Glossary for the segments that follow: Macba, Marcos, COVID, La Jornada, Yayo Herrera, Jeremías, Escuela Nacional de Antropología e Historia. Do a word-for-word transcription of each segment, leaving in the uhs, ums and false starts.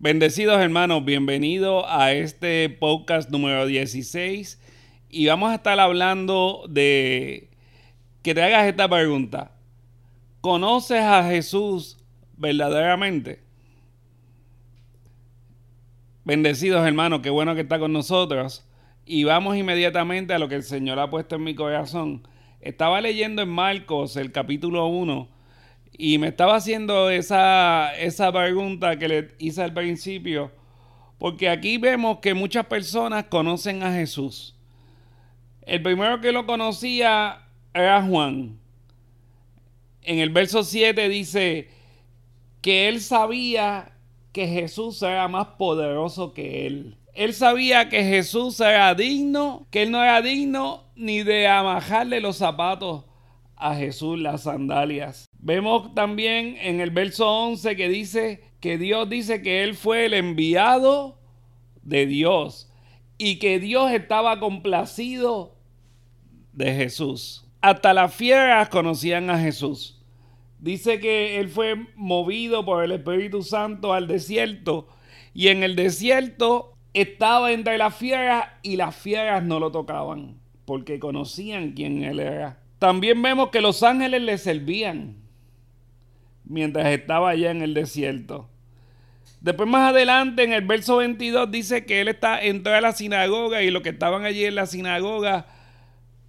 Bendecidos hermanos, bienvenidos a este podcast número dieciséis y vamos a estar hablando de que te hagas esta pregunta. ¿Conoces a Jesús verdaderamente? Bendecidos hermanos, qué bueno que está con nosotros y vamos inmediatamente a lo que el Señor ha puesto en mi corazón. Estaba leyendo en Marcos el capítulo uno y me estaba haciendo esa, esa pregunta que le hice al principio, porque aquí vemos que muchas personas conocen a Jesús. El primero que lo conocía era Juan. En el verso siete dice que él sabía que Jesús era más poderoso que él. Él sabía que Jesús era digno, que él no era digno ni de amajarle los zapatos a Jesús, las sandalias. Vemos también en el verso once que dice que Dios dice que él fue el enviado de Dios y que Dios estaba complacido de Jesús. Hasta las fieras conocían a Jesús. Dice que él fue movido por el Espíritu Santo al desierto y en el desierto estaba entre las fieras y las fieras no lo tocaban porque conocían quién él era. También vemos que los ángeles le servían mientras estaba allá en el desierto. Después más adelante en el verso veintidós dice que él está, entró a la sinagoga y los que estaban allí en la sinagoga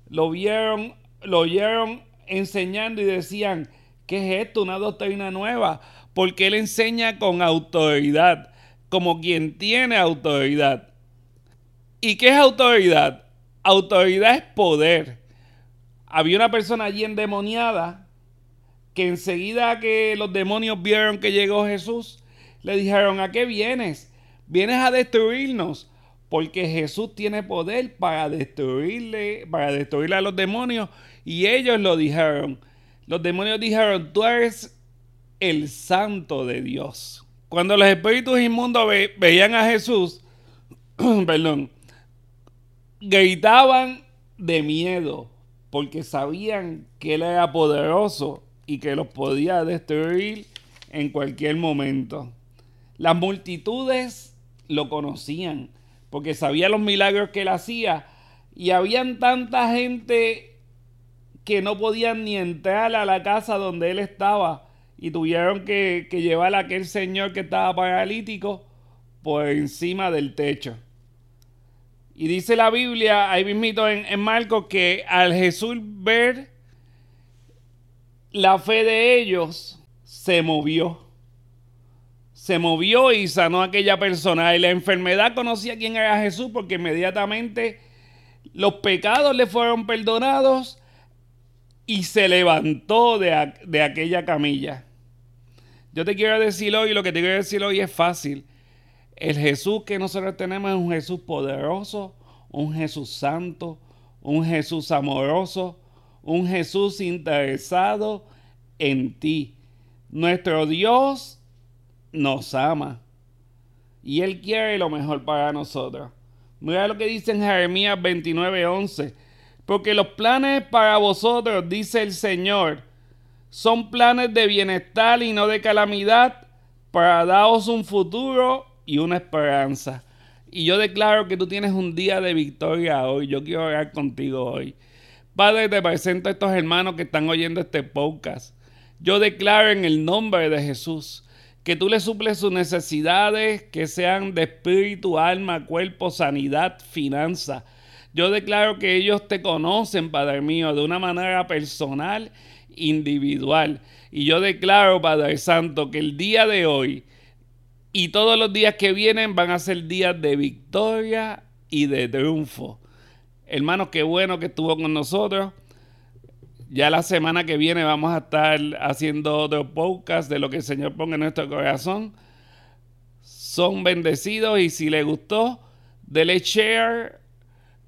lo vieron, lo oyeron enseñando y decían, ¿qué es esto? Una doctrina nueva, porque él enseña con autoridad, como quien tiene autoridad. ¿Y qué es autoridad? Autoridad es poder. Había una persona allí endemoniada que enseguida que los demonios vieron que llegó Jesús, le dijeron, ¿a qué vienes? Vienes a destruirnos, porque Jesús tiene poder para destruirle, para destruirle a los demonios. Y ellos lo dijeron. Los demonios dijeron, tú eres el santo de Dios. Cuando los espíritus inmundos ve, veían a Jesús, perdón, gritaban de miedo, porque sabían que él era poderoso y que los podía destruir en cualquier momento. Las multitudes lo conocían, porque sabían los milagros que él hacía, y habían tanta gente que no podían ni entrar a la casa donde él estaba, y tuvieron que, que llevar a aquel señor que estaba paralítico por encima del techo. Y dice la Biblia, ahí mismito en, en Marcos, que al Jesús ver la fe de ellos, se movió. Se movió y sanó a aquella persona. Y la enfermedad conocía quién era Jesús, porque inmediatamente los pecados le fueron perdonados y se levantó de, de aquella camilla. Yo te quiero decir hoy, lo que te quiero decir hoy es fácil. El Jesús que nosotros tenemos es un Jesús poderoso, un Jesús santo, un Jesús amoroso, un Jesús interesado en ti. Nuestro Dios nos ama y Él quiere lo mejor para nosotros. Mira lo que dice en Jeremías veintinueve once. Porque los planes para vosotros, dice el Señor, son planes de bienestar y no de calamidad, para daros un futuro y una esperanza. Y yo declaro que tú tienes un día de victoria hoy. Yo quiero orar contigo hoy. Padre, te presento a estos hermanos que están oyendo este podcast. Yo declaro en el nombre de Jesús que tú les suples sus necesidades, que sean de espíritu, alma, cuerpo, sanidad, finanza. Yo declaro que ellos te conocen, Padre mío, de una manera personal, individual. Y yo declaro, Padre Santo, que el día de hoy y todos los días que vienen van a ser días de victoria y de triunfo. Hermanos, qué bueno que estuvo con nosotros. Ya la semana que viene vamos a estar haciendo otro podcast de lo que el Señor ponga en nuestro corazón. Son bendecidos y si les gustó, dele share,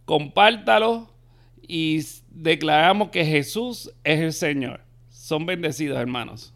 compártalo y declaramos que Jesús es el Señor. Son bendecidos, hermanos.